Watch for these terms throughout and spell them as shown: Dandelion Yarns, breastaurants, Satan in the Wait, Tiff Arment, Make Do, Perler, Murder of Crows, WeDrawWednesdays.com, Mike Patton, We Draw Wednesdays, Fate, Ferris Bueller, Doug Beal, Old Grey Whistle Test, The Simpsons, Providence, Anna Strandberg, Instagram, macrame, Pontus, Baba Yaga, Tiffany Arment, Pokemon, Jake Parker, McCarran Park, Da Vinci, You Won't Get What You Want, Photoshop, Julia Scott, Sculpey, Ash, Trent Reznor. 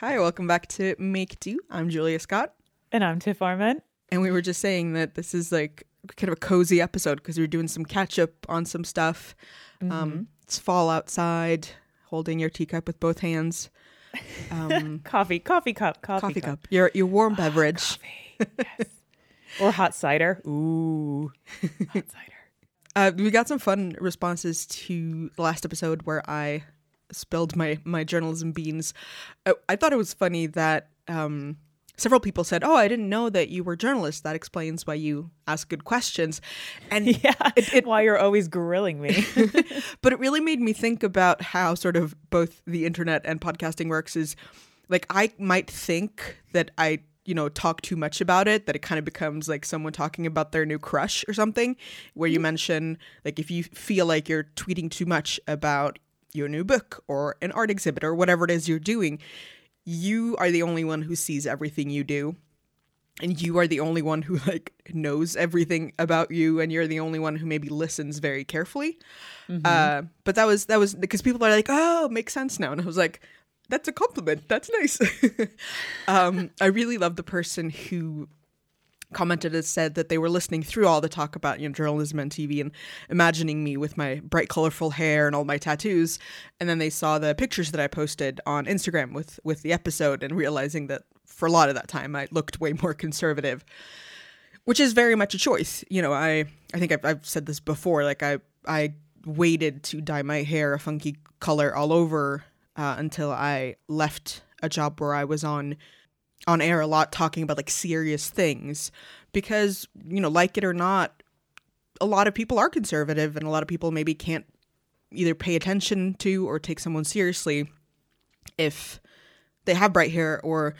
Hi, welcome back to Make Do. I'm Julia Scott. And I'm Tiff Arment. And we were just saying that this is like kind of a cozy episode because we're doing some catch up on some stuff. Mm-hmm. It's fall outside, holding your teacup with both hands. Coffee cup. Your warm beverage. Coffee. Yes. Or hot cider. Ooh. Hot cider. We got some fun responses to the last episode where I spilled my journalism beans. I thought it was funny that several people said, "Oh, I didn't know that you were a journalist. That explains why you ask good questions." And yeah, why you're always grilling me. But it really made me think about how sort of both the internet and podcasting works is like I might think that I talk too much about it, that it kind of becomes like someone talking about their new crush or something, where you mention like if you feel like you're tweeting too much about your new book or an art exhibit or whatever it is you're doing, you are the only one who sees everything you do. And you are the only one who like knows everything about you, and you're the only one who maybe listens very carefully. Mm-hmm. But that was because people are like, "Oh, it makes sense now." And I was like, that's a compliment. That's nice. I really love the person who commented and said that they were listening through all the talk about journalism and TV and imagining me with my bright, colorful hair and all my tattoos. And then they saw the pictures that I posted on Instagram with the episode and realizing that for a lot of that time, I looked way more conservative, which is very much a choice. I think I've said this before, like I waited to dye my hair a funky color all over until I left a job where I was on air a lot talking about like serious things because, like it or not, a lot of people are conservative and a lot of people maybe can't either pay attention to or take someone seriously if they have bright hair or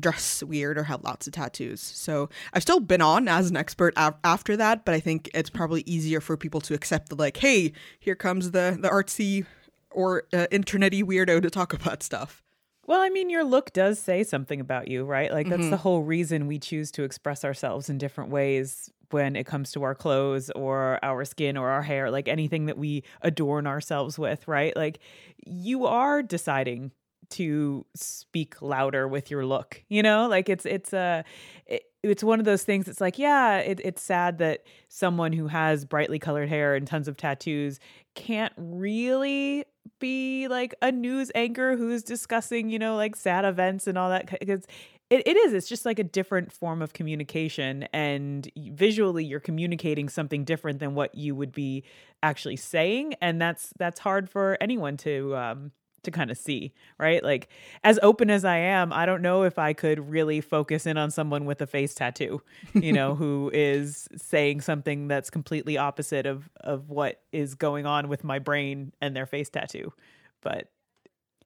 dress weird or have lots of tattoos. So I've still been on as an expert after that, but I think it's probably easier for people to accept that like, hey, here comes the artsy or internet-y weirdo to talk about stuff. Well, I mean, your look does say something about you, right? Like that's the whole reason we choose to express ourselves in different ways when it comes to our clothes or our skin or our hair, like anything that we adorn ourselves with, right? Like you are deciding to speak louder with your look, like it's one of those things. It's like, yeah, it's sad that someone who has brightly colored hair and tons of tattoos can't really be like a news anchor who's discussing, like sad events and all that. Because it's just like a different form of communication, and visually you're communicating something different than what you would be actually saying. And that's hard for anyone to kind of see, right? Like as open as I am, I don't know if I could really focus in on someone with a face tattoo, who is saying something that's completely opposite of what is going on with my brain and their face tattoo. But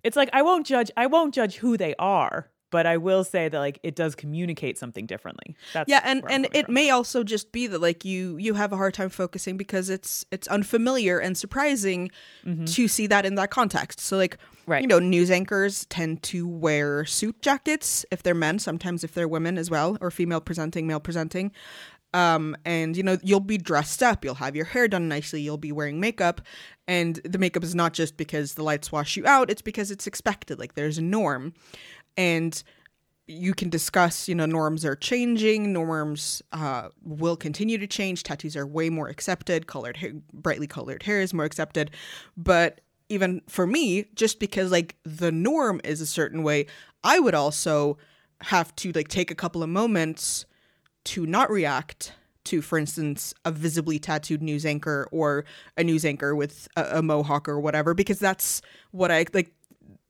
it's like, I won't judge who they are, but I will say that like, it does communicate something differently. And it may also just be that like you have a hard time focusing because it's unfamiliar and surprising to see that in that context. So like, right. News anchors tend to wear suit jackets if they're men, sometimes if they're women as well, or female presenting, male presenting. And you'll be dressed up, you'll have your hair done nicely, you'll be wearing makeup, and the makeup is not just because the lights wash you out, it's because it's expected, like there's a norm. And you can discuss, norms are changing, norms will continue to change. Tattoos are way more accepted. Brightly colored hair is more accepted. But even for me, just because like the norm is a certain way, I would also have to like take a couple of moments to not react to, for instance, a visibly tattooed news anchor or a news anchor with a mohawk or whatever, because that's what I like.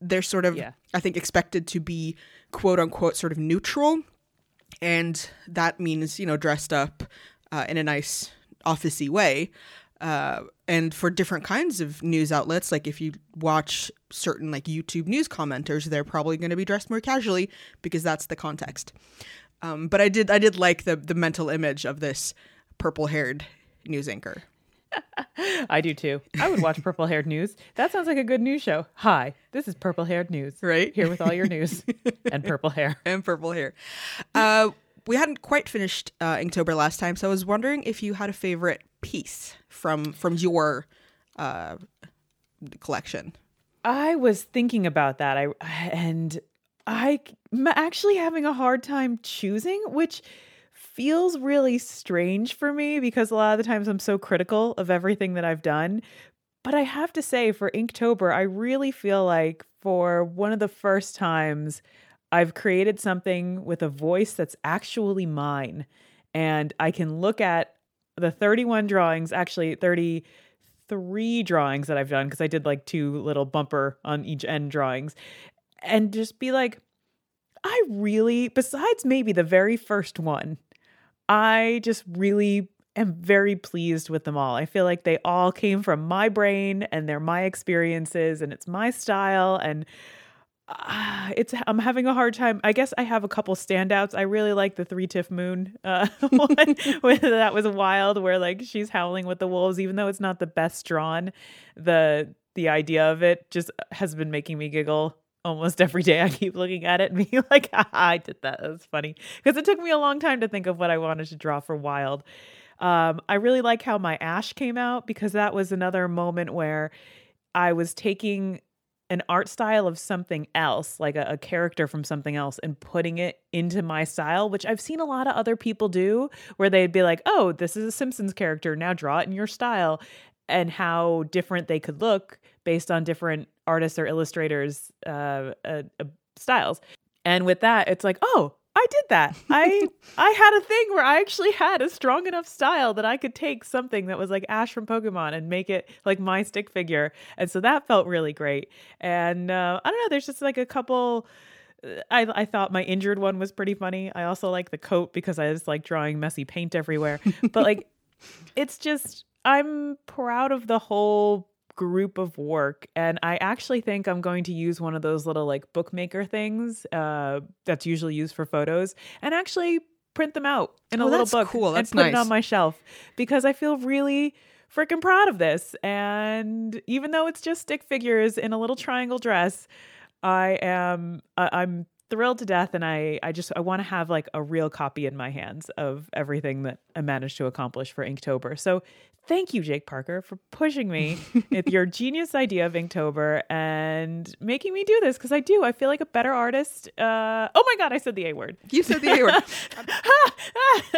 They're sort of, yeah. I think, expected to be quote unquote sort of neutral. And that means, dressed up in a nice officey way. And for different kinds of news outlets, like if you watch certain like YouTube news commenters, they're probably going to be dressed more casually because that's the context. But I did like the mental image of this purple-haired news anchor. I do too. I would watch Purple Haired News. That sounds like a good news show. Hi, this is Purple Haired News. Right? Here with all your news and purple hair. And purple hair. We hadn't quite finished Inktober last time, so I was wondering if you had a favorite piece from your collection. I was thinking about that. I'm actually having a hard time choosing, which feels really strange for me because a lot of the times I'm so critical of everything that I've done. But I have to say, for Inktober, I really feel like for one of the first times I've created something with a voice that's actually mine. And I can look at the 31 drawings, actually 33 drawings that I've done, because I did like 2 little bumper on each end drawings, and just be like, I really, besides maybe the very first one, I just really am very pleased with them all. I feel like they all came from my brain and they're my experiences and it's my style. And I'm having a hard time. I guess I have a couple standouts. I really like the 3 Tiff Moon one. That was wild, where like she's howling with the wolves, even though it's not the best drawn. The idea of it just has been making me giggle almost every day. I keep looking at it and being like, I did that. That was funny, because it took me a long time to think of what I wanted to draw for wild. I really like how my Ash came out, because that was another moment where I was taking an art style of something else, like a character from something else, and putting it into my style, which I've seen a lot of other people do, where they'd be like, oh, this is a Simpsons character, now draw it in your style, and how different they could look based on different artists or illustrators' styles. And with that, it's like, oh, I did that. I had a thing where I actually had a strong enough style that I could take something that was like Ash from Pokemon and make it like my stick figure. And so that felt really great. And I don't know, there's just like a couple. I thought my injured one was pretty funny. I also like the coat, because I just like drawing messy paint everywhere. But like, it's just, I'm proud of the whole group of work, and I actually think I'm going to use one of those little like bookmaker things that's usually used for photos, and actually print them out in a little book. Cool. That's and put nice. It on my shelf, because I feel really freaking proud of this. And even though it's just stick figures in a little triangle dress, I'm thrilled to death, and I want to have like a real copy in my hands of everything that I managed to accomplish for Inktober. So thank you, Jake Parker, for pushing me with your genius idea of Inktober and making me do this, because I feel like a better artist. Oh my God, I said the A word. You said the A word.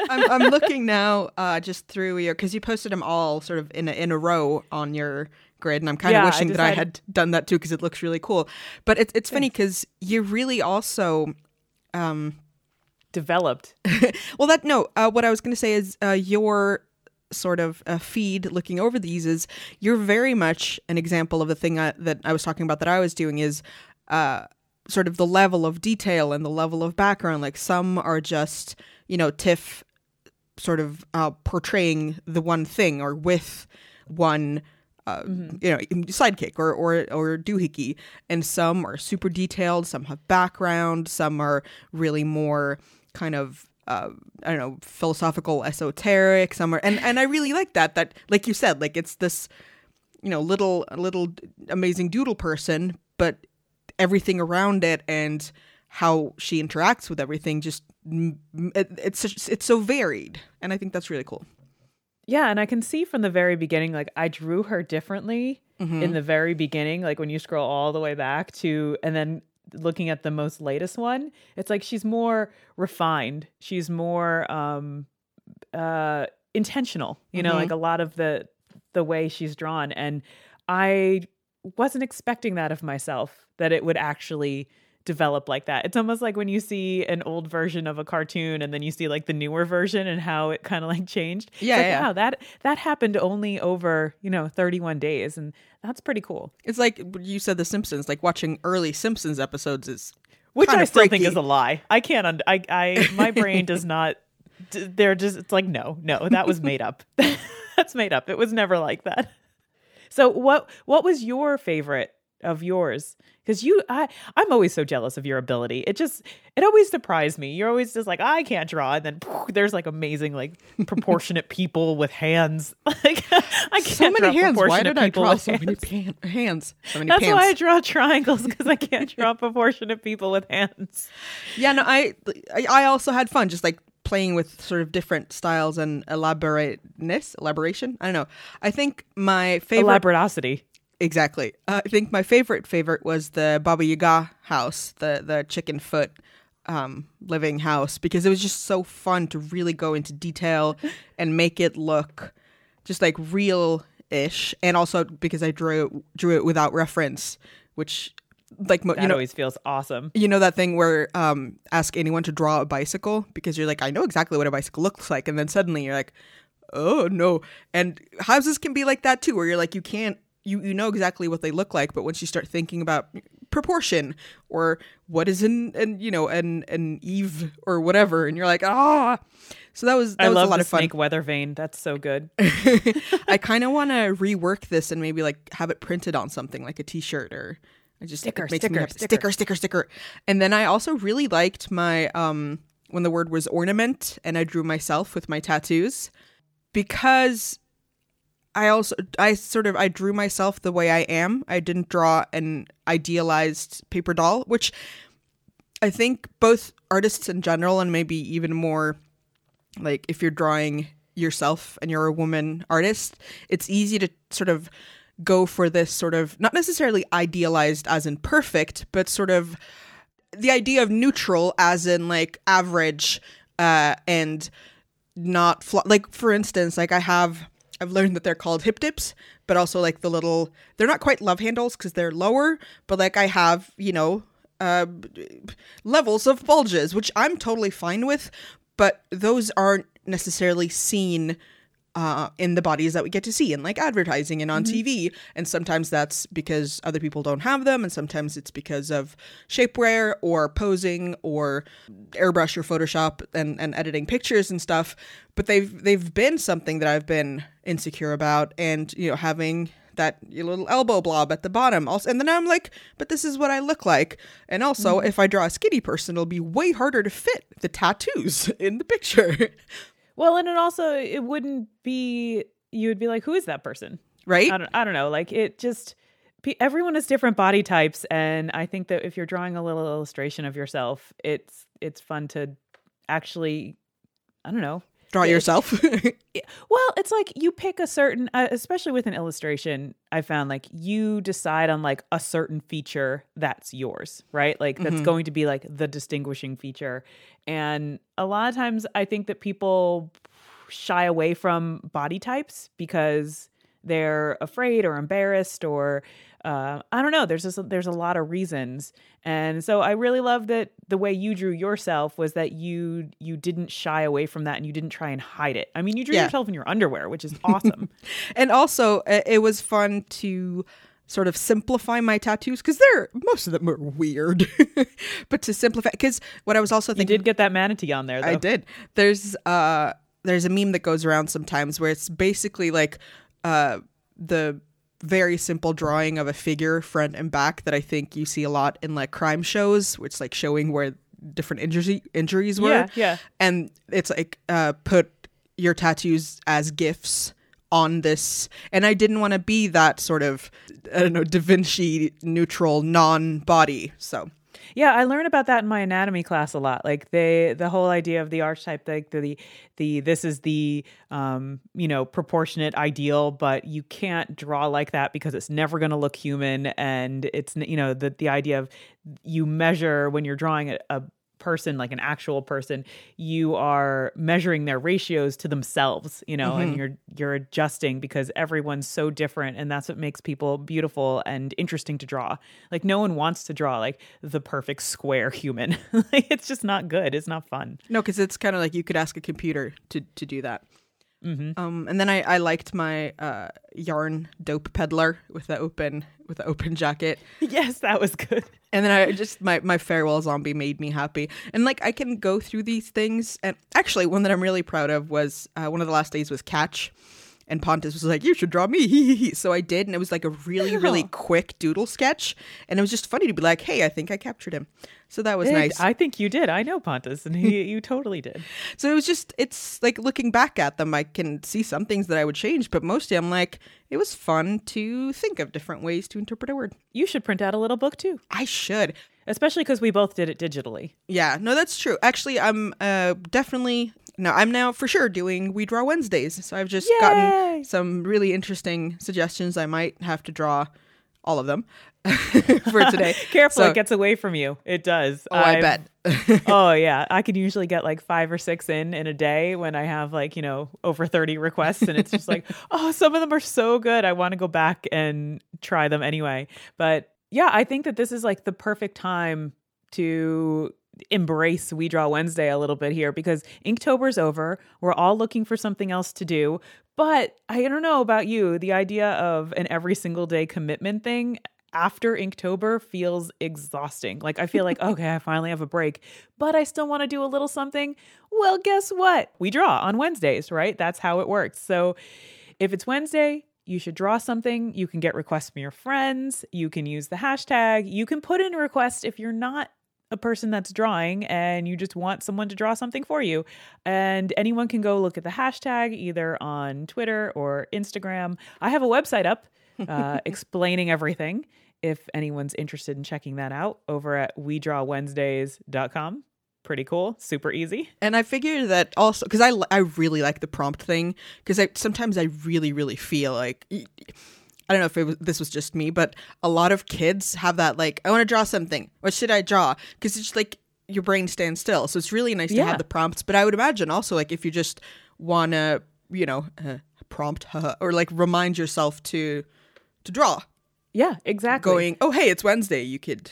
I'm looking now just through your, because you posted them all sort of in a row on your grid, and I'm kind of wishing that I had done that too, because it looks really cool. But it's funny, because you really also developed. Well, that no. What I was going to say is your sort of feed looking over these is, you're very much an example of the thing that I was talking about that I was doing is sort of the level of detail and the level of background. Like some are just, Tiff sort of portraying the one thing, or with one sidekick or doohickey, and some are super detailed, some have background, some are really more kind of philosophical, esoteric, some are, and I really like that, like you said, like it's this little amazing doodle person, but everything around it and how she interacts with everything, just it's so varied, and I think that's really cool. Yeah, and I can see from the very beginning, like I drew her differently in the very beginning, like when you scroll all the way back to, and then looking at the most latest one, it's like she's more refined. She's more intentional, like a lot of the way she's drawn. And I wasn't expecting that of myself, that it would actually develop like that. It's almost like when you see an old version of a cartoon and then you see like the newer version and how it kind of like changed. Yeah, it's like, wow, that happened only over 31 days, and that's pretty cool. It's like you said, The Simpsons, like watching early Simpsons episodes is, which I still think is a lie. I can't. My brain does not. They're just. It's like no, that was made up. That's made up. It was never like that. So what was your favorite of yours? Because I'm always so jealous of your ability. It always surprised me. You're always just like, I can't draw, and then there's like amazing like proportionate people with hands. Like I can't so many draw hands. Why did I draw so many hands? So many. That's pants. Why I draw triangles, because I can't draw proportionate people with hands. Yeah, no, I also had fun just like playing with sort of different styles and elaboration. I don't know. I think my favorite elaboratosity. Exactly. I think my favorite was the Baba Yaga house, the chicken foot living house, because it was just so fun to really go into detail and make it look just like real-ish. And also because I drew it without reference, which like that always feels awesome. You know that thing where ask anyone to draw a bicycle because you're like, I know exactly what a bicycle looks like, and then suddenly you're like, oh no. And houses can be like that too, where you're like, you can't. You know exactly what they look like, but once you start thinking about proportion or what is an eave or whatever, and you're like, ah. So that was a lot of fun. I love the snake weather vane. That's so good. I kind of want to rework this and maybe like have it printed on something like a T-shirt or sticker. And then I also really liked my when the word was ornament, and I drew myself with my tattoos, because I drew myself the way I am. I didn't draw an idealized paper doll, which I think both artists in general, and maybe even more like if you're drawing yourself and you're a woman artist, it's easy to sort of go for this sort of not necessarily idealized as in perfect, but sort of the idea of neutral as in like average and not like, for instance, like I've learned that they're called hip dips, but also like the little, they're not quite love handles because they're lower, but like I have, levels of bulges, which I'm totally fine with, but those aren't necessarily seen in the bodies that we get to see in like advertising and on TV. And sometimes that's because other people don't have them. And sometimes it's because of shapewear or posing or airbrush or Photoshop and editing pictures and stuff. But they've been something that I've been insecure about, and, having that little elbow blob at the bottom. Also, and then I'm like, but this is what I look like. And also if I draw a skinny person, it'll be way harder to fit the tattoos in the picture. Well, and it also, it wouldn't be, you would be like, who is that person? Right? I don't know. Like, it just, everyone has different body types. And I think that if you're drawing a little illustration of yourself, it's fun to actually, I don't know. Draw yourself? Well, it's like you pick a certain, especially with an illustration, I found like you decide on like a certain feature that's yours, right? Like that's going to be like the distinguishing feature. And a lot of times I think that people shy away from body types because they're afraid or embarrassed or I don't know. There's a lot of reasons. And so I really love that the way you drew yourself was that you didn't shy away from that and you didn't try and hide it. I mean, you drew yourself in your underwear, which is awesome. And also it was fun to sort of simplify my tattoos, because most of them are weird, but to simplify, because what I was also thinking, you did get that manatee on there, though. I did. There's a meme that goes around sometimes where it's basically like, the very simple drawing of a figure front and back that I think you see a lot in like crime shows, which like showing where different injuries were. Yeah. And it's like put your tattoos as gifts on this. And I didn't want to be that sort of, I don't know, Da Vinci neutral non-body. So yeah, I learned about that in my anatomy class a lot. Like the whole idea of the archetype, like the this is the proportionate ideal, but you can't draw like that because it's never going to look human, and it's the idea of you measure when you're drawing a person, like an actual person, you are measuring their ratios to themselves, and you're adjusting because everyone's so different, and that's what makes people beautiful and interesting to draw. Like no one wants to draw like the perfect square human. Like it's just not good. It's not fun. No, because it's kind of like you could ask a computer to do that. And then I liked my yarn dope peddler with the open jacket. Yes, that was good. And then I just my farewell zombie made me happy. And like I can go through these things. And actually, one that I'm really proud of was one of the last days was Catch, and Pontus was like, "You should draw me." So I did, and it was like a really quick doodle sketch. And it was just funny to be like, "Hey, I think I captured him." So that was nice. I think you did. I know Pontus, and you totally did. So it was just, it's like looking back at them, I can see some things that I would change, but mostly I'm like, it was fun to think of different ways to interpret a word. You should print out a little book too. I should. Especially because we both did it digitally. Yeah, no, that's true. Actually, I'm I'm now for sure doing We Draw Wednesdays. So I've just gotten some really interesting suggestions I might have to draw all of them for today. Careful, it gets away from you. It does. Oh, I bet. Oh, yeah. I could usually get like 5 or 6 in a day when I have like, you know, over 30 requests. And it's just like, oh, some of them are so good. I want to go back and try them anyway. But yeah, I think that this is like the perfect time to embrace We Draw Wednesday a little bit here, because Inktober's over. We're all looking for something else to do. But I don't know about you, the idea of an every single day commitment thing after Inktober feels exhausting. Like, I feel like, okay, I finally have a break, but I still want to do a little something. Well, guess what? We draw on Wednesdays, right? That's how it works. So if it's Wednesday, you should draw something. You can get requests from your friends. You can use the hashtag. You can put in a request if you're not a person that's drawing and you just want someone to draw something for you. And anyone can go look at the hashtag either on Twitter or Instagram. I have a website up explaining everything if anyone's interested in checking that out over at WeDrawWednesdays.com. Pretty cool. Super easy. And I figured that also because I really like the prompt thing, because sometimes I really feel like, I don't know if this was just me, but a lot of kids have that, like, I want to draw something. What should I draw? Because it's just like your brain stands still. So it's really nice to have the prompts. But I would imagine also, like, if you just want to, you know, prompt or like remind yourself to draw. Yeah, exactly. Going, oh, hey, it's Wednesday. You could,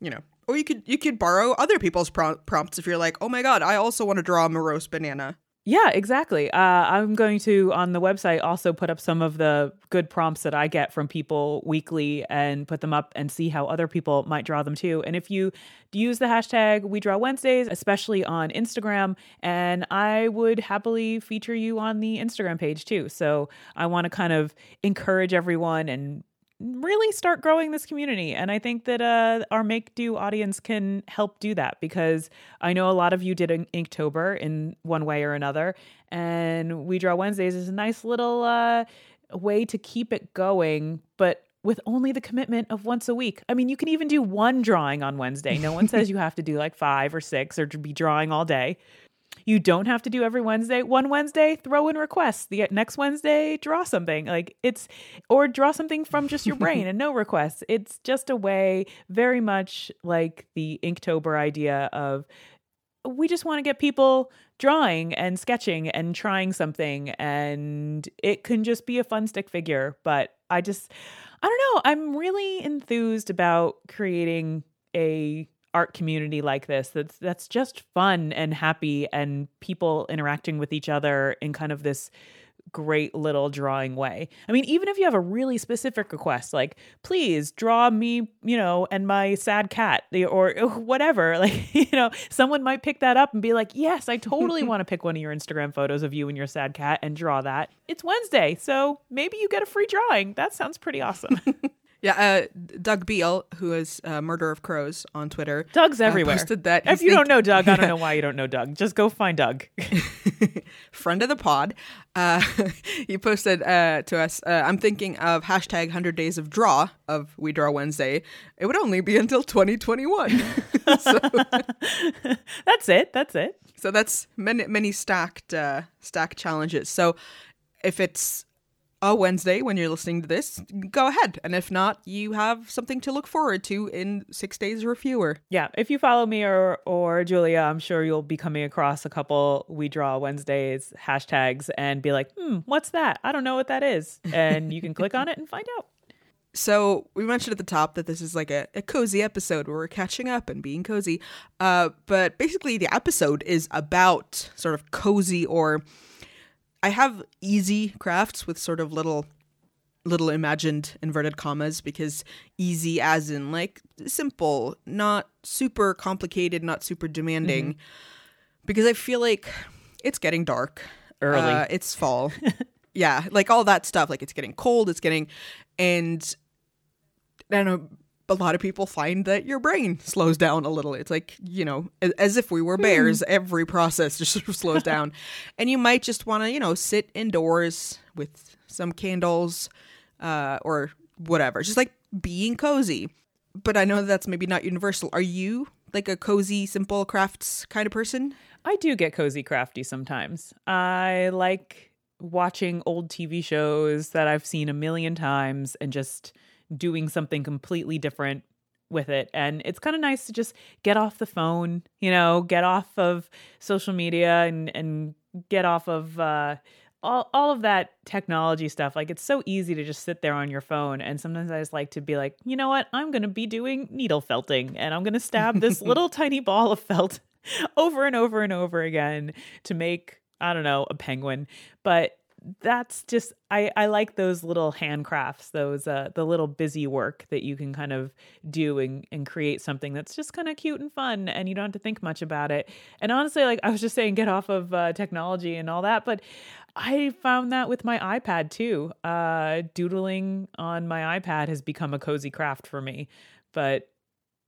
you know, or you could borrow other people's prompts if you're like, oh, my God, I also want to draw a morose banana. Yeah, exactly. I'm going to, on the website, also put up some of the good prompts that I get from people weekly and put them up and see how other people might draw them too. And if you use the hashtag WeDrawWednesdays, especially on Instagram, and I would happily feature you on the Instagram page too. So I want to kind of encourage everyone and really start growing this community. And I think that our Make Do audience can help do that, because I know a lot of you did an Inktober in one way or another. And We Draw Wednesdays is a nice little way to keep it going, but with only the commitment of once a week. I mean, you can even do one drawing on Wednesday. No one says you have to do like 5 or 6 or to be drawing all day. You don't have to do every Wednesday. One Wednesday, throw in requests. The next Wednesday, draw something. Like, it's, or draw something from just your brain and no requests. It's just a way, very much like the Inktober idea of, we just want to get people drawing and sketching and trying something. And it can just be a fun stick figure. But I don't know. I'm really enthused about creating a art community like this that's just fun and happy, and people interacting with each other in kind of this great little drawing way. I mean, even if you have a really specific request, like, please draw me, you know, and my sad cat or whatever, like, you know, someone might pick that up and be like, yes, I totally want to pick one of your Instagram photos of you and your sad cat and draw that. It's Wednesday, so maybe you get a free drawing. That sounds pretty awesome. Yeah, Doug Beal, who is Murder of Crows on Twitter. Doug's everywhere. Posted that. If you don't know Doug, I don't know why you don't know Doug. Just go find Doug. Friend of the pod. He posted to us, I'm thinking of hashtag 100 days of draw of We Draw Wednesday. It would only be until 2021. So, That's it. So that's many stacked challenges. So if it's a Wednesday when you're listening to this, go ahead. And if not, you have something to look forward to in 6 days or fewer. Yeah. If you follow me or Julia, I'm sure you'll be coming across a couple We Draw Wednesdays hashtags and be like, what's that? I don't know what that is. And you can click on it and find out. So we mentioned at the top that this is like a cozy episode where we're catching up and being cozy. But basically the episode is about sort of cozy, or I have easy crafts with sort of little imagined inverted commas, because easy as in like simple, not super complicated, not super demanding, because I feel like it's getting dark early. It's fall. Yeah. Like all that stuff. Like it's getting cold. And I don't know. A lot of people find that your brain slows down a little. It's like, you know, as if we were bears, every process just sort of slows down. And you might just want to, you know, sit indoors with some candles or whatever. Just like being cozy. But I know that's maybe not universal. Are you like a cozy, simple crafts kind of person? I do get cozy crafty sometimes. I like watching old TV shows that I've seen a million times and just doing something completely different with it. And it's kind of nice to just get off the phone, you know, get off of social media and get off of all of that technology stuff. Like, it's so easy to just sit there on your phone. And sometimes I just like to be like, you know what, I'm going to be doing needle felting, and I'm going to stab this little tiny ball of felt over and over and over again to make, I don't know, a penguin. But that's just, I like those little handcrafts, those the little busy work that you can kind of do and create something that's just kind of cute and fun, and you don't have to think much about it. And honestly, like I was just saying, get off of technology and all that, but I found that with my iPad too. Doodling on my iPad has become a cozy craft for me. But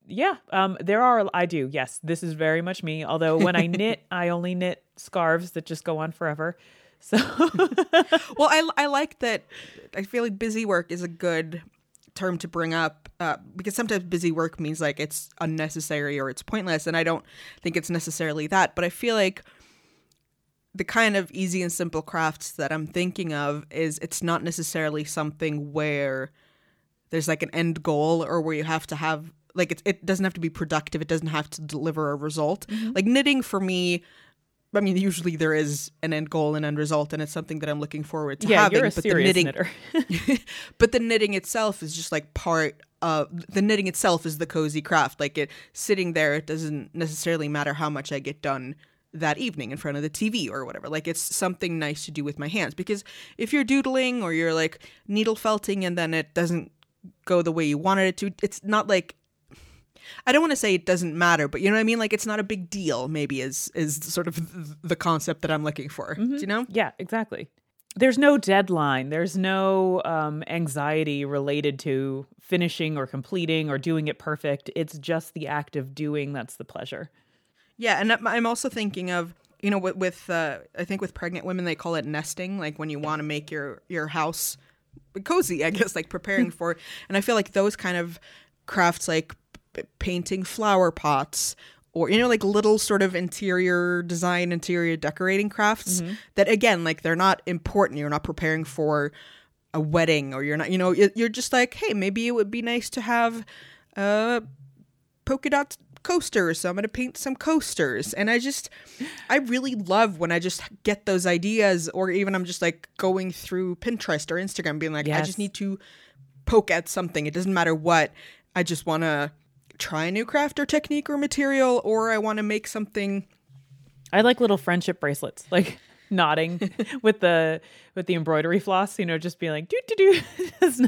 yeah, I do. Yes, this is very much me. Although when I knit, I only knit scarves that just go on forever. So, well, I like that. I feel like busy work is a good term to bring up because sometimes busy work means like it's unnecessary or it's pointless. And I don't think it's necessarily that, but I feel like the kind of easy and simple crafts that I'm thinking of is it's not necessarily something where there's like an end goal or where you have to have like, it doesn't have to be productive. It doesn't have to deliver a result. Mm-hmm. Like knitting for me, I mean, usually there is an end goal and end result, and it's something that I'm looking forward to having. You're a serious knitter. But the knitting itself is just like part of the knitting itself is the cozy craft. Like it sitting there, it doesn't necessarily matter how much I get done that evening in front of the TV or whatever. Like it's something nice to do with my hands, because if you're doodling or you're like needle felting and then it doesn't go the way you wanted it to, it's not like, I don't want to say it doesn't matter, but you know what I mean? Like, it's not a big deal, maybe, is sort of the concept that I'm looking for. Mm-hmm. Do you know? Yeah, exactly. There's no deadline. There's no anxiety related to finishing or completing or doing it perfect. It's just the act of doing that's the pleasure. Yeah, and I'm also thinking of, you know, with I think with pregnant women, they call it nesting, like when you want to make your house cozy, I guess, like preparing for it. And I feel like those kind of crafts, like painting flower pots or, you know, like little sort of interior design, interior decorating crafts mm-hmm. that, again, like they're not important. You're not preparing for a wedding or you're not, you know, you're just like, hey, maybe it would be nice to have polka dot coasters. So I'm going to paint some coasters. And I really love when I just get those ideas, or even I'm just like going through Pinterest or Instagram being like, yes. I just need to poke at something. It doesn't matter what. I just want to try a new craft or technique or material, or I want to make something. I like little friendship bracelets, like knotting with the embroidery floss, you know, just being like,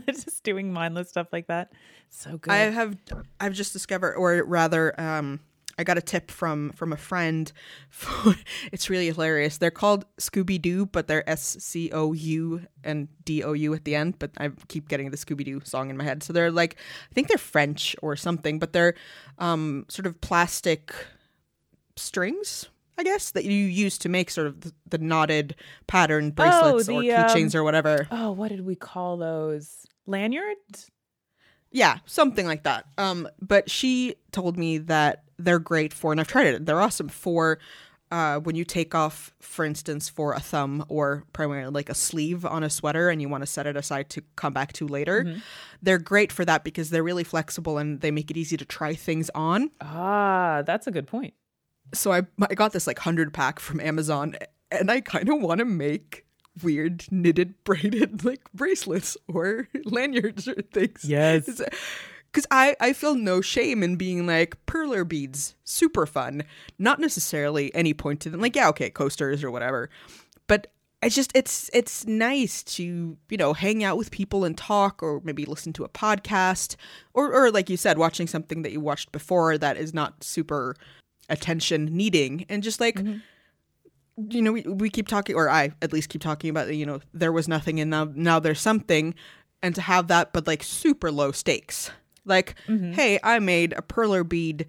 just doing mindless stuff like that. So good. I've just discovered, or rather, I got a tip from a friend. It's really hilarious. They're called Scooby Doo, but they're SCOU and DOU at the end. But I keep getting the Scooby Doo song in my head. So they're like, I think they're French or something, but they're sort of plastic strings, I guess, that you use to make sort of the knotted pattern bracelets or keychains or whatever. Oh, what did we call those? Lanyards? Yeah, something like that. But she told me that they're great for, and I've tried it, they're awesome for when you take off, for instance, for a thumb or primarily like a sleeve on a sweater and you want to set it aside to come back to later. Mm-hmm. They're great for that because they're really flexible and they make it easy to try things on. Ah, that's a good point. So I got this like 100-pack from Amazon, and I kind of want to make weird knitted braided like bracelets or lanyards or things. Yes. Because I feel no shame in being like, Perler beads, super fun. Not necessarily any point to them. Like, yeah, okay, coasters or whatever. But it's just, it's nice to, you know, hang out with people and talk, or maybe listen to a podcast. Or like you said, watching something that you watched before that is not super attention needing. And just like, mm-hmm. you know, we keep talking, or I at least keep talking about, you know, there was nothing and now there's something. And to have that, but like super low stakes. Like, mm-hmm. hey, I made a Perler bead,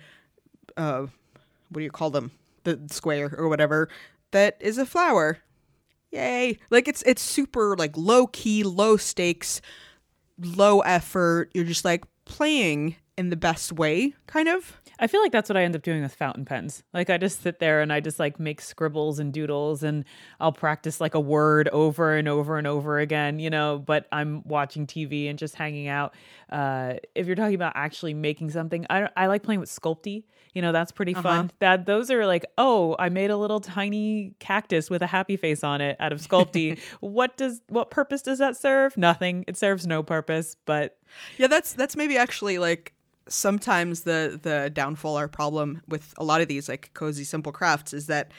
what do you call them? The square or whatever, that is a flower. Yay. Like, it's super, like, low-key, low stakes, low effort. You're just, like, playing in the best way, kind of. I feel like that's what I end up doing with fountain pens. Like, I just sit there and I just like make scribbles and doodles, and I'll practice like a word over and over and over again, you know, but I'm watching TV and just hanging out. If you're talking about actually making something, I like playing with Sculpey, you know, that's pretty fun. That those are like, oh, I made a little tiny cactus with a happy face on it out of Sculpey. What purpose does that serve? Nothing. It serves no purpose, but yeah, that's maybe actually like sometimes the downfall or problem with a lot of these like cozy simple crafts is that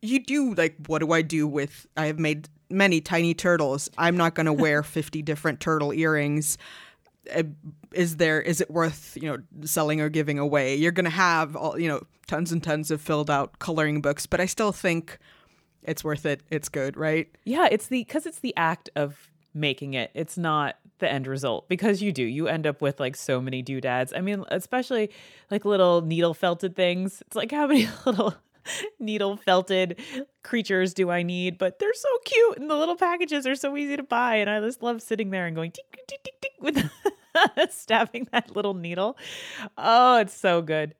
you do like, what do I do with, I have made many tiny turtles, I'm not going to wear 50 different turtle earrings. Is it worth, you know, selling or giving away? You're going to have all, you know, tons and tons of filled out coloring books, but I still think it's worth it. It's good, right? Yeah, it's the act of making it. It's not the end result, because you end up with like so many doodads. I mean, especially like little needle felted things. It's like, how many little needle felted creatures do I need? But they're so cute, and the little packages are so easy to buy, and I just love sitting there and going tick tick tick tick with stabbing that little needle. Oh, it's so good.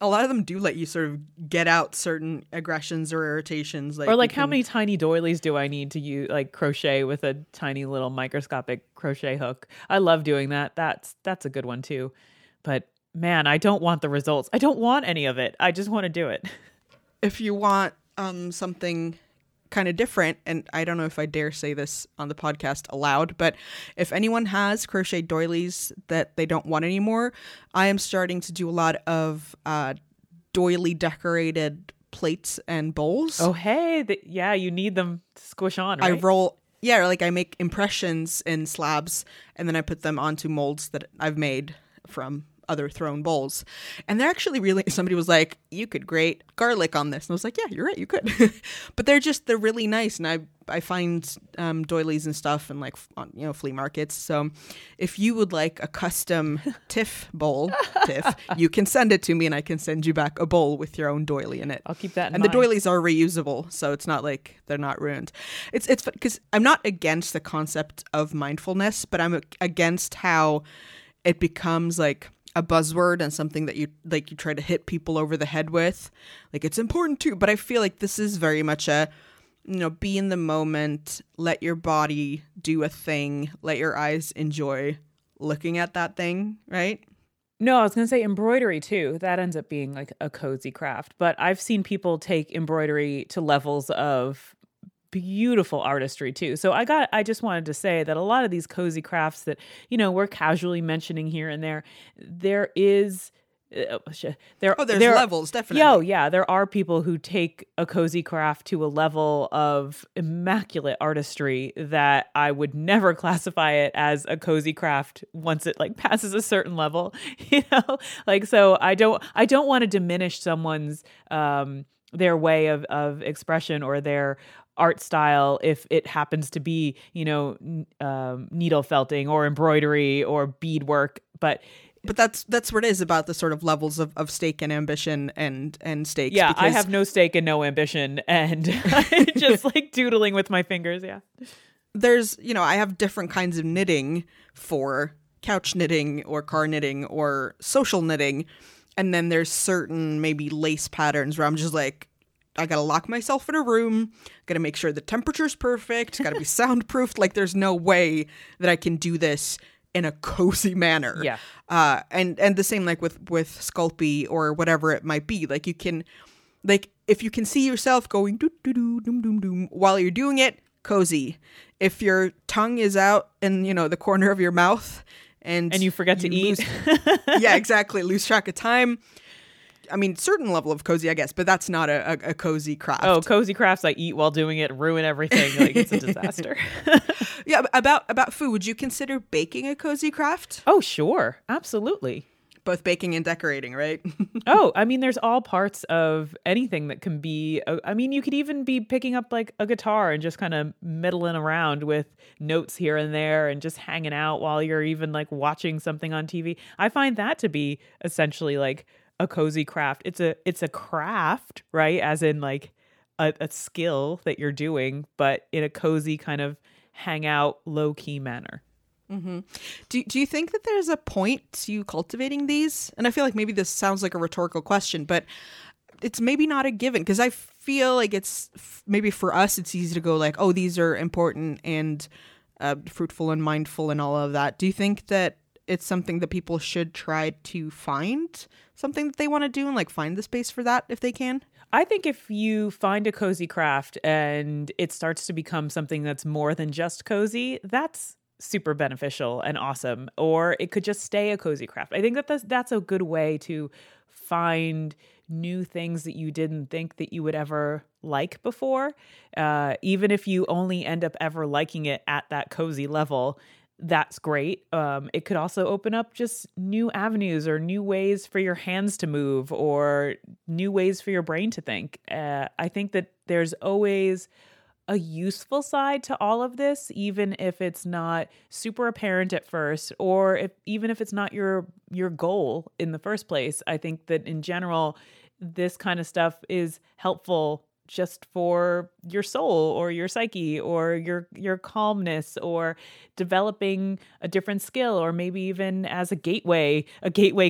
A lot of them do let you sort of get out certain aggressions or irritations. Like, or like, how many tiny doilies do I need to use, like crochet with a tiny little microscopic crochet hook? I love doing that. That's a good one too. But man, I don't want the results. I don't want any of it. I just want to do it. If you want something kind of different, and I don't know if I dare say this on the podcast aloud, but if anyone has crochet doilies that they don't want anymore, I am starting to do a lot of doily decorated plates and bowls. Oh, hey, yeah, you need them to squish on, right? I make impressions in slabs, and then I put them onto molds that I've made from other thrown bowls, and they're actually really, somebody was like, you could grate garlic on this, and I was like, yeah, you're right, you could. But they're really nice, and I find doilies and stuff and like on, you know, flea markets. So if you would like a custom Tiff bowl, you can send it to me, and I can send you back a bowl with your own doily in it. I'll keep that in mind. The doilies are reusable, so it's not like they're not ruined. It's because I'm not against the concept of mindfulness, but I'm against how it becomes like a buzzword and something that you try to hit people over the head with, like it's important too. But I feel like this is very much a, you know, be in the moment, let your body do a thing, let your eyes enjoy looking at that thing, right? No, I was going to say embroidery too. That ends up being like a cozy craft, but I've seen people take embroidery to levels of beautiful artistry too. So I just wanted to say that a lot of these cozy crafts that, you know, we're casually mentioning here and there's levels, definitely. Oh yeah, there are people who take a cozy craft to a level of immaculate artistry that I would never classify it as a cozy craft once it like passes a certain level, you know? Like, so I don't want to diminish someone's their way of expression or their art style if it happens to be, you know, needle felting or embroidery or beadwork, but that's what it is about, the sort of levels of stake and ambition and stakes. Yeah, I have no stake and no ambition, and just like doodling with my fingers. Yeah, there's, you know, I have different kinds of knitting for couch knitting or car knitting or social knitting, and then there's certain maybe lace patterns where I'm just like, I got to lock myself in a room, got to make sure the temperature's perfect, got to be soundproofed. Like, there's no way that I can do this in a cozy manner. Yeah. And the same like with Sculpey or whatever it might be. Like, you can, like, if you can see yourself going doo doo doo doom doom doom while you're doing it, cozy. If your tongue is out in, you know, the corner of your mouth and you forget to eat. Yeah, exactly. Lose track of time. I mean, certain level of cozy, I guess, but that's not a cozy craft. Oh, cozy crafts, I eat while doing it, ruin everything. Like, it's a disaster. Yeah, about food, would you consider baking a cozy craft? Oh, sure. Absolutely. Both baking and decorating, right? Oh, I mean, there's all parts of anything that can be, I mean, you could even be picking up like a guitar and just kind of meddling around with notes here and there and just hanging out while you're even like watching something on TV. I find that to be essentially like a cozy craft. It's a craft, right? As in like a skill that you're doing, but in a cozy kind of hangout, low key manner. Mm-hmm. Do you think that there's a point to cultivating these? And I feel like maybe this sounds like a rhetorical question, but it's maybe not a given, because I feel like it's maybe for us, it's easy to go like, oh, these are important and fruitful and mindful and all of that. Do you think that it's something that people should try to find something that they want to do and like find the space for that if they can? I think if you find a cozy craft and it starts to become something that's more than just cozy, that's super beneficial and awesome. Or it could just stay a cozy craft. I think that that's a good way to find new things that you didn't think that you would ever like before. Even if you only end up ever liking it at that cozy level, that's great. It could also open up just new avenues or new ways for your hands to move or new ways for your brain to think. I think that there's always a useful side to all of this, even if it's not super apparent at first, or even if it's not your goal in the first place. I think that in general, this kind of stuff is helpful just for your soul or your psyche or your calmness or developing a different skill, or maybe even as a gateway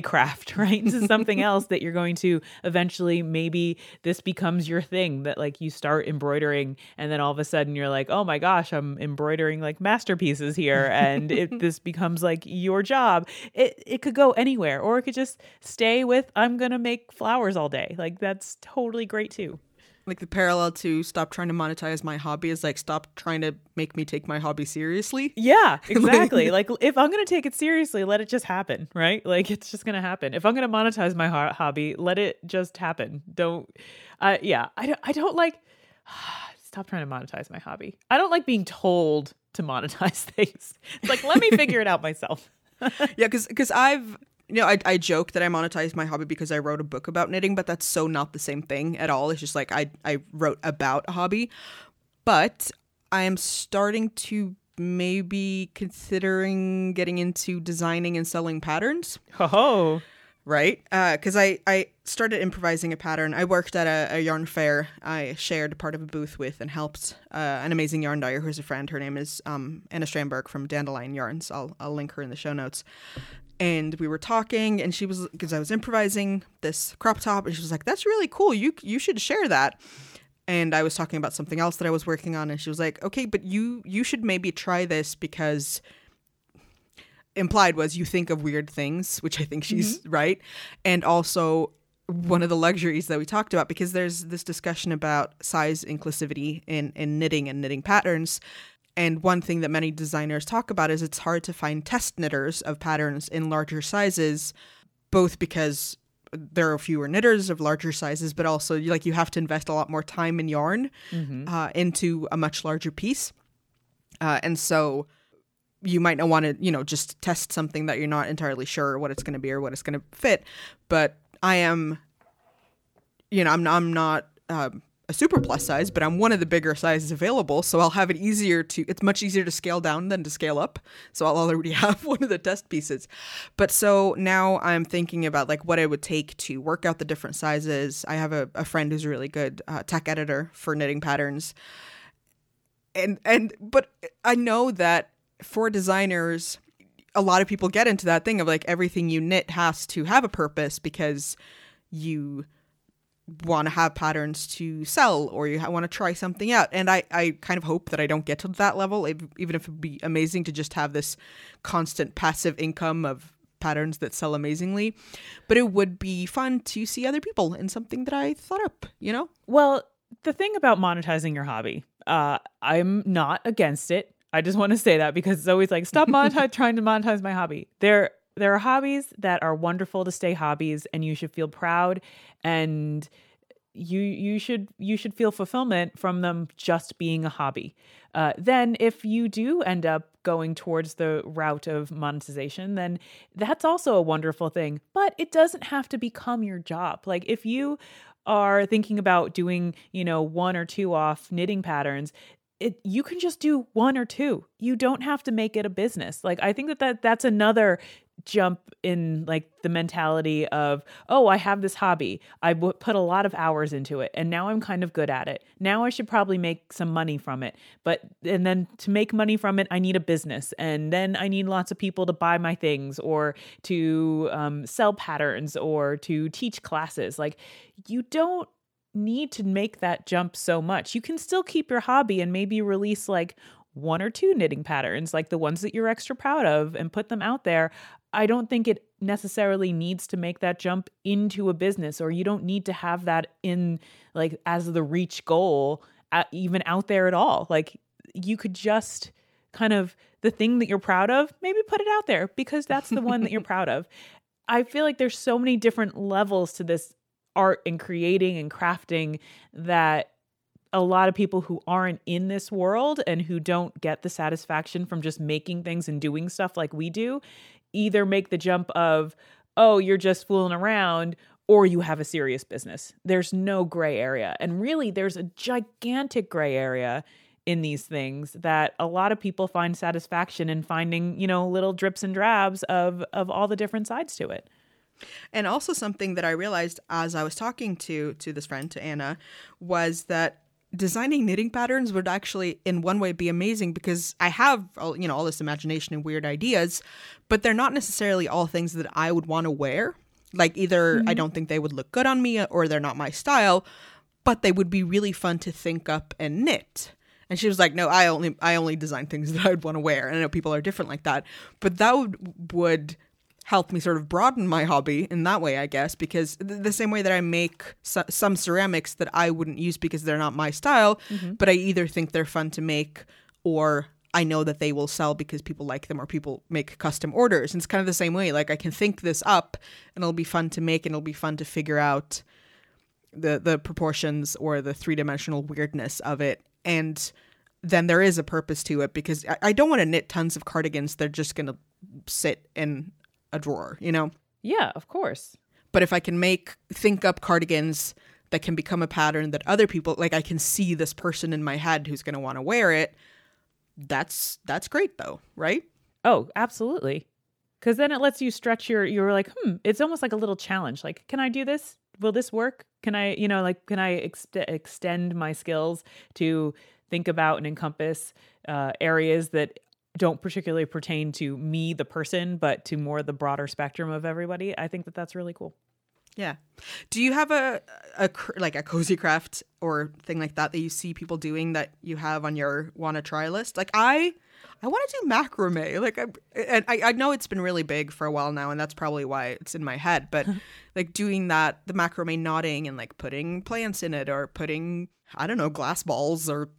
craft, right? Into something else that you're going to eventually, maybe this becomes your thing, that like you start embroidering and then all of a sudden you're like, oh my gosh, I'm embroidering like masterpieces here. And this becomes like your job. It could go anywhere, or it could just stay with, I'm going to make flowers all day. Like that's totally great too. Like the parallel to stop trying to monetize my hobby is like stop trying to make me take my hobby seriously. Yeah, exactly. like if I'm going to take it seriously, let it just happen, right? Like it's just going to happen. If I'm going to monetize my hobby, let it just happen. I don't like stop trying to monetize my hobby. I don't like being told to monetize things. It's like, let me figure it out myself. Yeah, because I've... You know, I joke that I monetized my hobby because I wrote a book about knitting, but that's so not the same thing at all. It's just like I wrote about a hobby, but I am starting to maybe considering getting into designing and selling patterns. Oh, right. Because I started improvising a pattern. I worked at a yarn fair. I shared part of a booth with and helped an amazing yarn dyer who's a friend. Her name is Anna Strandberg from Dandelion Yarns. I'll link her in the show notes. And we were talking, and she was, because I was improvising this crop top, and she was like, that's really cool. You should share that. And I was talking about something else that I was working on, and she was like, okay, but you should maybe try this, because implied was you think of weird things, which I think she's right. And also one of the luxuries that we talked about, because there's this discussion about size inclusivity in knitting and knitting patterns. And one thing that many designers talk about is it's hard to find test knitters of patterns in larger sizes, both because there are fewer knitters of larger sizes, but also like you have to invest a lot more time and yarn into a much larger piece. And so you might not want to, just test something that you're not entirely sure what it's going to be or what it's going to fit. But I am, I'm not... a super plus size, but I'm one of the bigger sizes available. So I'll have it easier it's much easier to scale down than to scale up. So I'll already have one of the test pieces. But so now I'm thinking about like what it would take to work out the different sizes. I have a friend who's a really good tech editor for knitting patterns. But I know that for designers, a lot of people get into that thing of like everything you knit has to have a purpose, because you want to have patterns to sell, or you want to try something out. And I kind of hope that I don't get to that level, even if it'd be amazing to just have this constant passive income of patterns that sell amazingly. But it would be fun to see other people in something that I thought up, Well, the thing about monetizing your hobby, I'm not against it. I just want to say that, because it's always like, stop trying to monetize my hobby. There are hobbies that are wonderful to stay hobbies, and you should feel proud, and you should feel fulfillment from them just being a hobby. Then if you do end up going towards the route of monetization, then that's also a wonderful thing, but it doesn't have to become your job. Like if you are thinking about doing, one or two off knitting patterns, you can just do one or two. You don't have to make it a business. Like I think that's another jump in like the mentality of, oh, I have this hobby. I put a lot of hours into it and now I'm kind of good at it. Now I should probably make some money from it. And then to make money from it, I need a business. And then I need lots of people to buy my things or to sell patterns or to teach classes. Like, you don't need to make that jump so much. You can still keep your hobby and maybe release like one or two knitting patterns, like the ones that you're extra proud of, and put them out there. I don't think it necessarily needs to make that jump into a business, or you don't need to have that in like as the reach goal, even out there at all. Like, you could just kind of, the thing that you're proud of, maybe put it out there because that's the one that you're proud of. I feel like there's so many different levels to this art and creating and crafting that a lot of people who aren't in this world and who don't get the satisfaction from just making things and doing stuff like we do, either make the jump of, oh, you're just fooling around, or you have a serious business. There's no gray area. And really, there's a gigantic gray area in these things that a lot of people find satisfaction in finding, you know, little drips and drabs of all the different sides to it. And also something that I realized as I was talking to this friend, to Anna, was that designing knitting patterns would actually in one way be amazing because I have, you know, all this imagination and weird ideas, but they're not necessarily all things that I would want to wear. Like, either I don't think they would look good on me or they're not my style, but they would be really fun to think up and knit. And she was like, no, I only design things that I would want to wear. And I know people are different like that, but that would helped me sort of broaden my hobby in that way, I guess, because the same way that I make some ceramics that I wouldn't use because they're not my style, but I either think they're fun to make or I know that they will sell because people like them or people make custom orders. And it's kind of the same way. Like, I can think this up and it'll be fun to make and it'll be fun to figure out the proportions or the three-dimensional weirdness of it. And then there is a purpose to it because I don't want to knit tons of cardigans. They're just going to sit in a drawer, you know? Yeah, of course. But if I can think up cardigans that can become a pattern that other people, like, I can see this person in my head who's going to want to wear it, that's great though, right? Oh, absolutely. Because then it lets you stretch you're like, it's almost like a little challenge. Like, can I do this? Will this work? Can I, you know, like, can I extend my skills to think about and encompass areas that don't particularly pertain to me, the person, but to more the broader spectrum of everybody. I think that that's really cool. Yeah. Do you have a cozy craft or thing like that you see people doing that you have on your wanna try list? Like, I want to do macrame. Like, I know it's been really big for a while now, and that's probably why it's in my head. But like doing that, the macrame knotting and like putting plants in it or putting, I don't know, glass balls or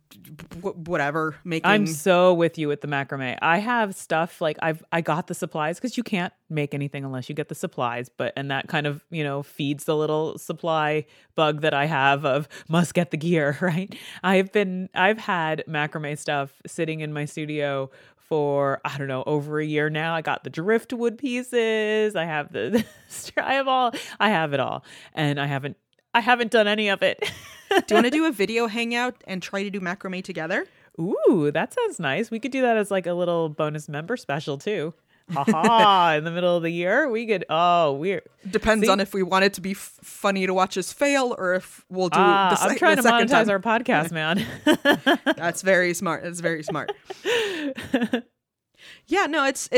whatever. I'm so with you with the macrame. I have stuff like I got the supplies because you can't make anything unless you get the supplies. And that kind of, you know, feeds the little supply bug that I have of must get the gear, right? I've had macrame stuff sitting in my studio for, I don't know, over a year now. I got the driftwood pieces. I have I have it all. And I haven't done any of it. Do you want to do a video hangout and try to do macrame together? Ooh, that sounds nice. We could do that as like a little bonus member special too. Aha, in the middle of the year, we could, Depends on if we want it to be funny to watch us fail or if we'll do I'm trying to monetize our podcast, man. That's very smart. That's very smart. Yeah, no, it's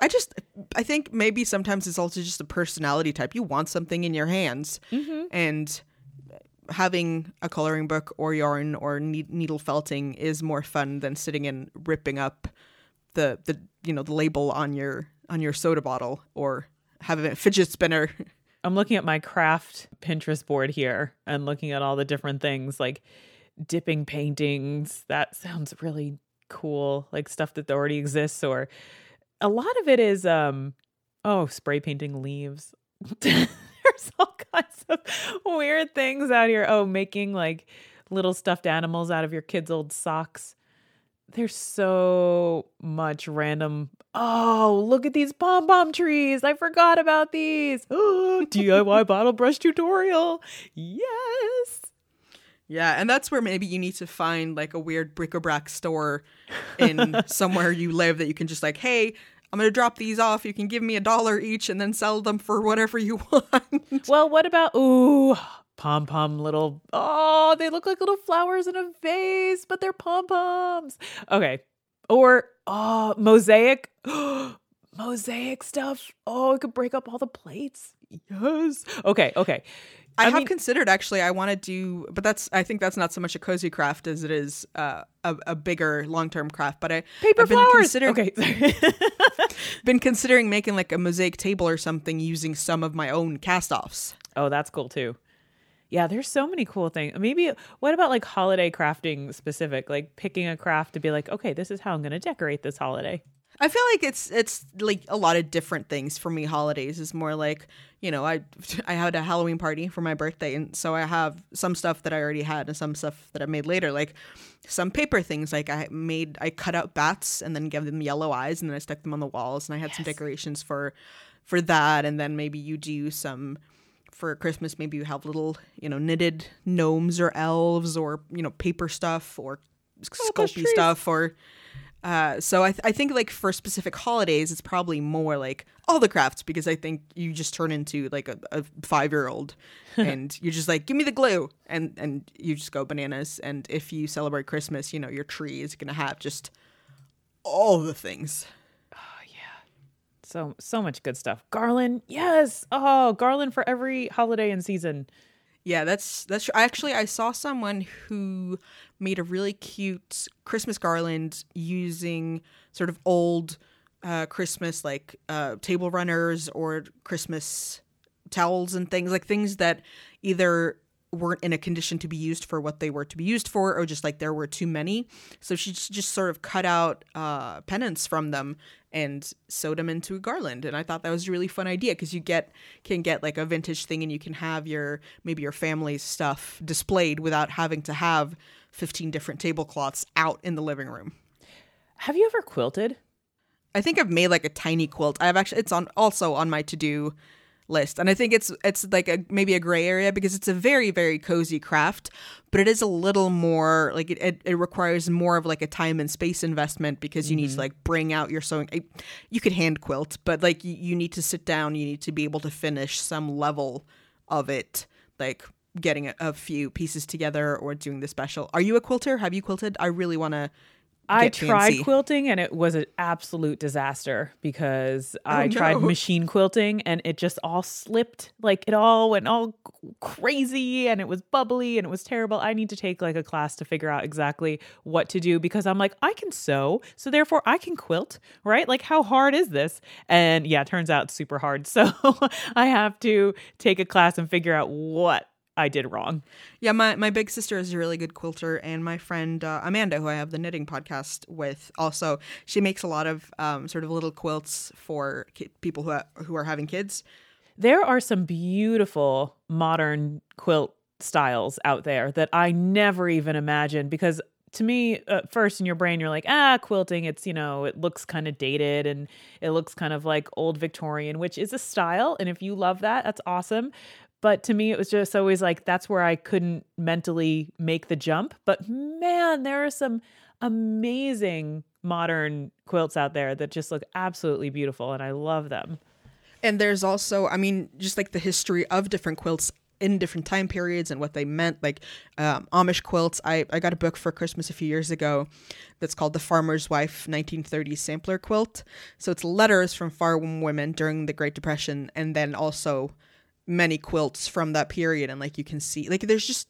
I think maybe sometimes it's also just a personality type. You want something in your hands, and having a coloring book or yarn or needle felting is more fun than sitting and ripping up the you know, the label on your soda bottle or having a fidget spinner. I'm looking at my craft Pinterest board here and looking at all the different things like dipping paintings. That sounds really cool, like stuff that already exists or. A lot of it is, spray painting leaves. There's all kinds of weird things out here. Oh, making like little stuffed animals out of your kids' old socks. There's so much random. Oh, look at these pom-pom trees. I forgot about these. Oh, DIY bottle brush tutorial. Yes. Yeah, and that's where maybe you need to find like a weird bric-a-brac store in somewhere you live that you can just like, hey, I'm going to drop these off. You can give me $1 each and then sell them for whatever you want. Well, what about, ooh, pom-pom little, oh, they look like little flowers in a vase, but they're pom-poms. Okay. Or, oh, mosaic. Mosaic stuff. Oh, it could break up all the plates. Yes. Okay. I have considered, actually, I want to do, but I think that's not so much a cozy craft as it is a bigger long-term craft. But I've been considering making like a mosaic table or something using some of my own cast-offs. Oh, that's cool too. Yeah, there's so many cool things. Maybe, what about like holiday crafting specific? Like picking a craft to be like, okay, this is how I'm going to decorate this holiday. I feel like it's like a lot of different things for me. Holidays is more like, you know, I had a Halloween party for my birthday, and so I have some stuff that I already had and some stuff that I made later, like some paper things. Like I cut out bats and then gave them yellow eyes, and then I stuck them on the walls, and I had some decorations for that. And then maybe you do some for Christmas. Maybe you have little, you know, knitted gnomes or elves or, you know, paper stuff or Sculpey stuff or. So I think like for specific holidays, it's probably more like all the crafts, because I think you just turn into like a 5-year-old and you're just like, give me the glue. And you just go bananas. And if you celebrate Christmas, you know, your tree is going to have just all the things. Oh, yeah. So much good stuff. Garland. Yes. Oh, garland for every holiday and season. Yeah, that's true. Actually, I saw someone who made a really cute Christmas garland using sort of old Christmas like table runners or Christmas towels and things, like things that either weren't in a condition to be used for what they were to be used for, or just like there were too many. So she just sort of cut out pennants from them and sewed them into a garland. And I thought that was a really fun idea, because you can get like a vintage thing, and you can have maybe your family's stuff displayed without having to have 15 different tablecloths out in the living room. Have you ever quilted? I think I've made like a tiny quilt. It's also on my to-do list. And I think it's like maybe a gray area, because it's a very, very cozy craft, but it is a little more like it requires more of like a time and space investment, because you need to like bring out your sewing. You could hand quilt, but like you need to sit down, you need to be able to finish some level of it, like getting a few pieces together or doing the special. Are you a quilter? Have you quilted? I really want to. I tried quilting, and it was an absolute disaster, because I tried machine quilting, and it just all slipped. Like it all went all crazy, and it was bubbly, and it was terrible. I need to take like a class to figure out exactly what to do, because I'm like, I can sew, so therefore I can quilt, right? Like, how hard is this? And yeah, it turns out it's super hard. So I have to take a class and figure out what I did wrong. Yeah, my big sister is a really good quilter, and my friend Amanda, who I have the knitting podcast with, also she makes a lot of sort of little quilts for people who are having kids. There are some beautiful modern quilt styles out there that I never even imagined, because to me, first in your brain, you're like, quilting, it's, you know, it looks kind of dated and it looks kind of like old Victorian, which is a style. And if you love that, that's awesome. But to me, it was just always like, that's where I couldn't mentally make the jump. But man, there are some amazing modern quilts out there that just look absolutely beautiful, and I love them. And there's also, I mean, just like the history of different quilts in different time periods and what they meant, like Amish quilts. I got a book for Christmas a few years ago that's called The Farmer's Wife 1930s Sampler Quilt. So it's letters from farm women during the Great Depression, and then also many quilts from that period. And like you can see, like there's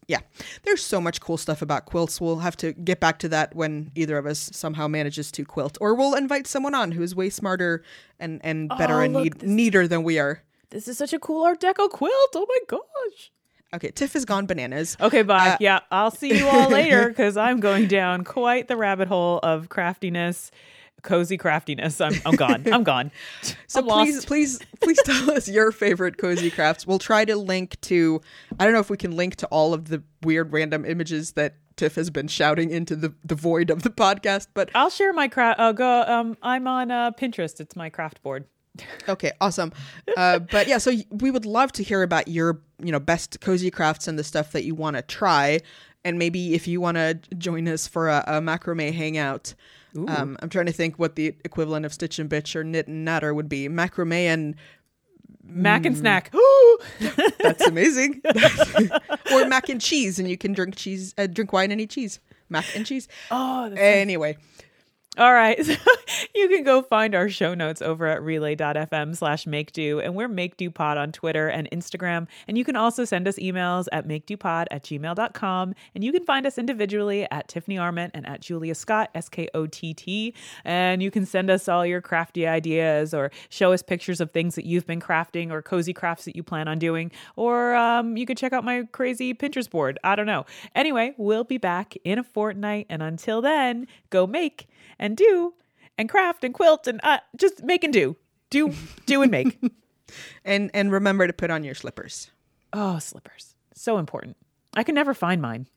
so much cool stuff about quilts. We'll have to get back to that when either of us somehow manages to quilt, or we'll invite someone on who is way smarter and better neater than we are. This is such a cool Art Deco quilt. Oh my gosh. Okay, Tiff has gone bananas. Okay, bye. Yeah, I'll see you all later, because I'm going down quite the rabbit hole of craftiness. Cozy craftiness. I'm gone. So please tell us your favorite cozy crafts. We'll try to link to, I don't know if we can link to all of the weird random images that Tiff has been shouting into the void of the podcast, but I'll share my craft. I'm on Pinterest. It's my craft board. Okay, awesome. But yeah, so we would love to hear about your, you know, best cozy crafts and the stuff that you want to try. And maybe if you want to join us for a macrame hangout, I'm trying to think what the equivalent of stitch and bitch or knit and natter would be. Macrame and mac and snack. Ooh, that's amazing. Or mac and cheese, and you can drink cheese, drink wine and eat cheese. Mac and cheese. Oh, that's anyway. Nice. All right. So you can go find our show notes over at relay.fm/MakeDo. And we're MakeDoPod on Twitter and Instagram. And you can also send us emails at MakeDoPod@gmail.com. And you can find us individually at Tiffany Arment and at Julia Scott, SKOTT. And you can send us all your crafty ideas or show us pictures of things that you've been crafting or cozy crafts that you plan on doing. Or you could check out my crazy Pinterest board. I don't know. Anyway, we'll be back in a fortnight. And until then, go make and do and craft and quilt and just make and do and make. and remember to put on your slippers. Oh, slippers. So important. I can never find mine.